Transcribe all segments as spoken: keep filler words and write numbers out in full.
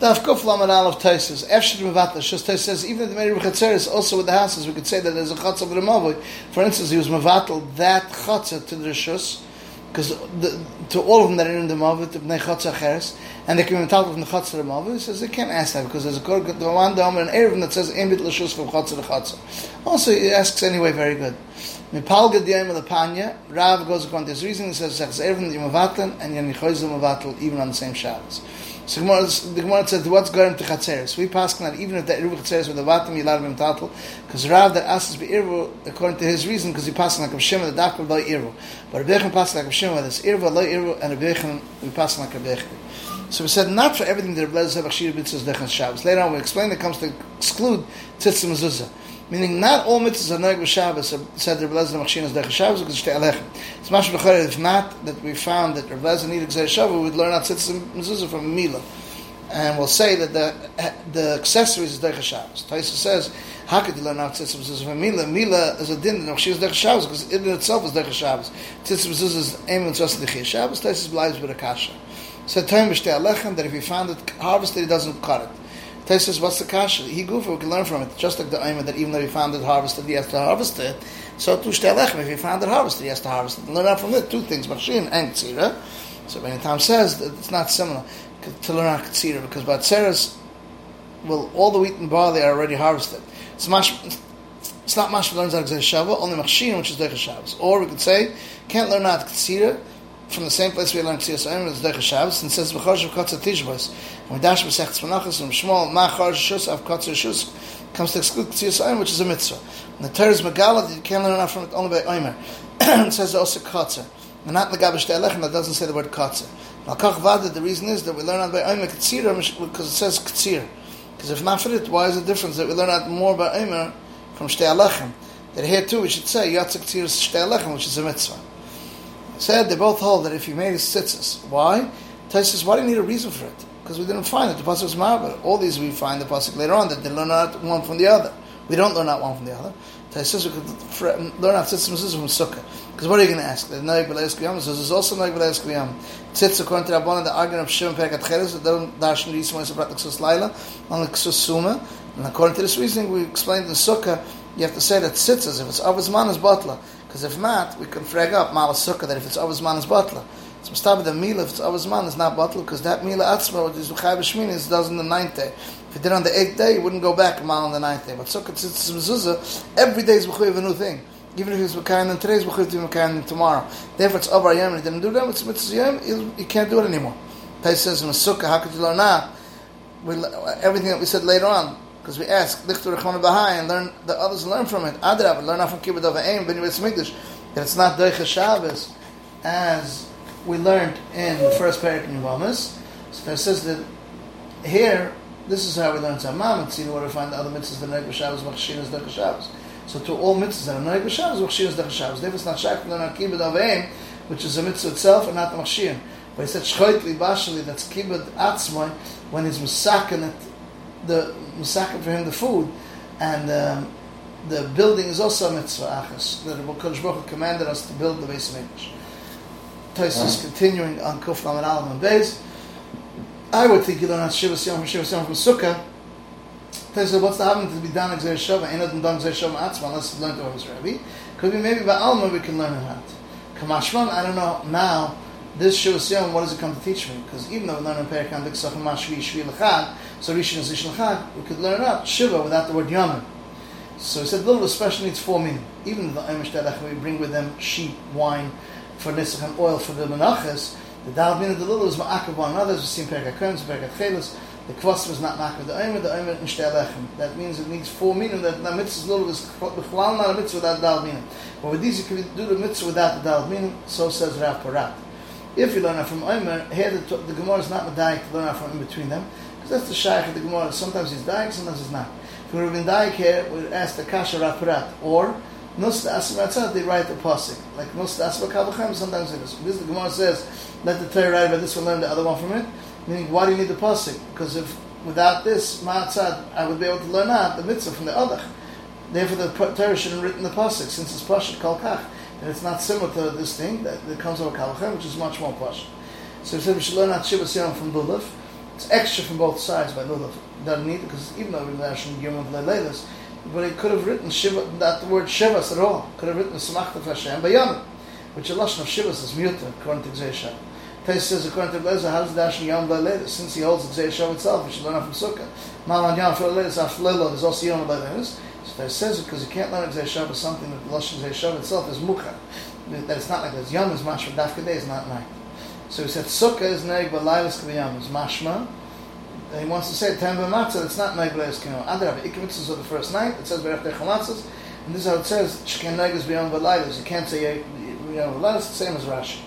Dafkuf Laman Aleph Tosfos. Efshad Mavatesh. Just Tosfos says even if the Meirei B'Chatzeres also with the houses, we could say that there's a Chatzah of Remavoi. For instance, he was Mavatel that Chatzah to the Rishus, because to all of them that are in the Mavoi, to Bnei Chatzah Cheres, and they can be Mavatel from the Chatzah of Remavoi. He says they can't ask that because there's a Kor Gadolan Daomer and Erevin that says Ein Bit L'Shus from Chatzah to Chatzah. Also, he asks anyway. Very good. Mipal Gadiyim L'Panya. Rav goes according to his reasoning. He says Erevin Yemavatel and Yenichoyzim Mavatel even on the same Shabbos. So the Gemara says, "What's going to Chatzeres?" We pass that even if the Eruv Chatzeres with the Vatim Yilar Bim Tatel, because Rav that asks be Irvo according to his reason, because he passes like a Shema the Dapper by Irvo, but Rabbi Yechon passes like a Shema that's Irvo by Irvo, and Rabbi Yechon we pass like a Bechon. So we said not for everything that Rabbi Lezer Bachshir Bitzos Dechon Shabbos. Later on we explain that comes to exclude Tzitzim Mezuzah. Meaning, not all mitzvahs are noeg b'Shabbos. Said Reb Lezer Machshin is dechas Shabbos because shtei alechem. It's much b'chayr. If not, that we found that Reb Lezer needed gzei Shabbos, we'd learn out tzitzim mezuzah from Mila, and we'll say that the the accessories is dechas Shabbos. Taisa says, how could you learn out tzitzim mezuzah from Mila? Mila is a din that Machshin is dechas Shabbos because it in itself is dechas Shabbos. Tzitzim mezuzah is aim and trust dechas Shabbos. Taisa lies with a kasha. Said Taim b'shtei alechem that if he found it harvested, he doesn't cut it. Taisus says, what's the kasha? He goofy, we can learn from it. Just like the ayman, that even though he found it harvested, he has to harvest it. So to shtei alechem, if he found it harvested, he has to harvest it. Learn out from it two things, machshin and tzira. So Ben Tam says that it's not similar to learn out tzira, because by tziras, well, all the wheat and barley are already harvested. It's mash, it's not mash learns out gzei Shabbos, only machshin, which is dechas Shabbos. Or we could say, can't learn out tzira from the same place we learned Tzias Omer is Dechas Shabbos, and says B'charash V'Katzah Tishbos. And we dash B'Sechtes Menachos and Shmuel Ma Charash Shus Av Katzah Shus comes to exclude Tzias Omer, which is a mitzvah. And the Torah is Megala that you can't learn enough from it only by Omer. It says also Katzah, and not Megab Shtei Alechem that doesn't say the word Katzah. Malkach Vada. The reason is that we learn out by Omer Katzira because it says Katzir. Because if not for it, why is the difference that we learn out more by Omer from Shtei Alechem? That here too we should say Yatzak Tzir Shtei Alechem, which is a mitzvah. Said they both hold that if he made his tzitzis, why? Taisus says, why do you need a reason for it? Because we didn't find it. The pasuk was ma'aber. All these we find the pasuk later on that they learn out one from the other. We don't learn out one from the other. Taisus says we could learn out tzitzis from sukkah. Because what are you going to ask? The noeg b'leis kliyam says there's also noeg b'leis kliyam. Tzitzis according to Rabbanan the argument of Shimon Perek Atcheres that don't darshan yismois abrat l'ksus laila on l'ksus suma. And according to this reasoning, we explained in sukkah you have to say that tzitzis if it's avos manas batla. Because if not, we can frag up Malasukah that if it's Avazman is Batla. So we start with the Mila, if it's Avazman is not Batla, because that Mila Atzma, which is Ruchai Bashminis, does on the ninth day. If it did on the eighth day, you wouldn't go back a mile on the ninth day. But Sukkah Tzitzis Mezuzah, every day is B'chuy of a new thing. Even if it's B'kayin and today, it's B'chuy to B'kayin and tomorrow. Therefore, it's Avar Yom, and if you didn't do that, it's Mitzvah Yom, you can't do it anymore. Tais says in Sukkah, how could you learn that? We, everything that we said later on. Because we ask, Lichtu Rechman Bahai, and learn the others learn from it. Adrav, learn out from Kibbutz of Aim, Bnei Beis Mikdash, that it's not Deicha Shabbos, as we learned in the first parak in Yuvamis. So there says that here, this is how we learn Tzamam, and see in order to find the other mitzvahs that are Deicha Shabbos, Machshin is Deicha Shabbos. So to all mitzvahs that are Deicha Shabbos, Machshin is Deicha Shabbos. Therefore, it's not Shach, learn out Kibbutz of Aim, which is the mitzvah itself, and not the Machshin. But he said, Shchoitli Bashali, that's Kibbutz Atzmai, when he's Musakin it, the Musakim for him the food, and um, the building is also a mitzvah achas. The Kodesh Baruch Hu commanded us to build the base of English. Tosfos continuing on Kuf Lamed Aleph and Beis. I would think you learn out Shivas Yom from Shivas Yom from Sukkah. Tosfos, what's the having to be done in Gzei Shava? Ain't nothing done in Gzei Shava Atzma unless it's learned over his Rabbi. Could be maybe by Alma we can learn it out. Kamashman, I don't know now. This Shivas Yom, what does it come to teach me? Because even though we learn in Perikam B'Ksachim Mashvi Shvi L'Chad, so Rishon is Rishon L'Chad, we could learn out Shiva without the word Yom. So he said, little especially needs four meaning. Even the Eimish Terech, we bring with them sheep, wine, for Nisach and oil for the Menachas, the Dal Bina, the little is Ma'akav one another, as we see in Perikam Kerms, Perikam Chelis, the Kvasm is not Ma'akav, the Eimish, the Eimish and Shtei Alechem. That means it needs four meaning, that the mitzvah little is B'chlal not a mitzvah without Dal Bina. But with these you can do the mitzvah without the Dal Bina, so says Rav Parat. If you learn out from Omer, here the, the Gemara is not medayik to learn out from in between them, because that's the shaykh of the Gemara. Sometimes he's dayik, sometimes he's not. If we would have been dayik here, we would ask the kasha Rav Parat, or Nusda Asma, they write the pasuk. Like Nusda Asma Kavachim, sometimes it is. This the Gemara says, let the Torah write, but this will learn the other one from it. Meaning, why do you need the pasuk? Because if without this Ma'atzad, I would be able to learn out the mitzvah from the other. Therefore, the Torah shouldn't have written the pasuk, since it's pashut kol kach. And it's not similar to this thing that, that comes over Kalachem, which is much more posh. So he said we should learn out Shivas Yom from Lulav. it's extra from both sides by Lulav. Doesn't need it because even though we're in the Ashram Gimel Leilelis, but it could have written Shiva, not the word Shivas at all. Could have written Samachta Hashem Bayam, which the lashon of Shivas is muta according to Gzei Shem. Tais says according to Leilelis, how does the Ashram Yom Leilelis? Since he holds Gzei Shem itself, we should learn out from Sukkah. Malan Yom Leilelis, Aflelo is also Yom Leilelis. So Tais says because you can't learn Gzei Shem is something that the lashon Gzei Shem itself is mukha. That it's not like this. Yom is mashma. Dafka day is not night. So he said Sukkah is neig b'laylis k'vayam is mashma. And he wants to say Tam v'matzah. It's not neig b'laylis k'vayam. Adrav ikimitzos of the first night. It says b'refdei chalatzos. And this is how it says shken neig is b'yam b'laylis. You can't say b'yam b'laylis. It's the same as Rashi.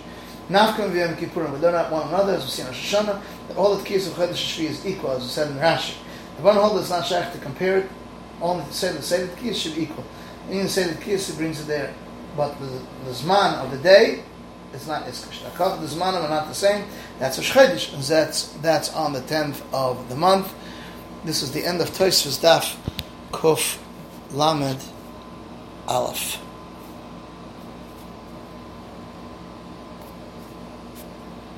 Nafkam v'yam kippurim. We learn out one another as we see in Rosh Hashanah that all the keys of Chodesh Shvi is equal as we said in Rashi. The one holder is not shach to compare it. Only to say that say that keys should be equal. And even say that keys he brings it there. But the, the Zman of the day is not Iskash. The Kaf and the Zman are not the same. That's Rosh Chodesh. And that's, that's on the tenth of the month. This is the end of Tosfos Daf Kuf Lamed Aleph.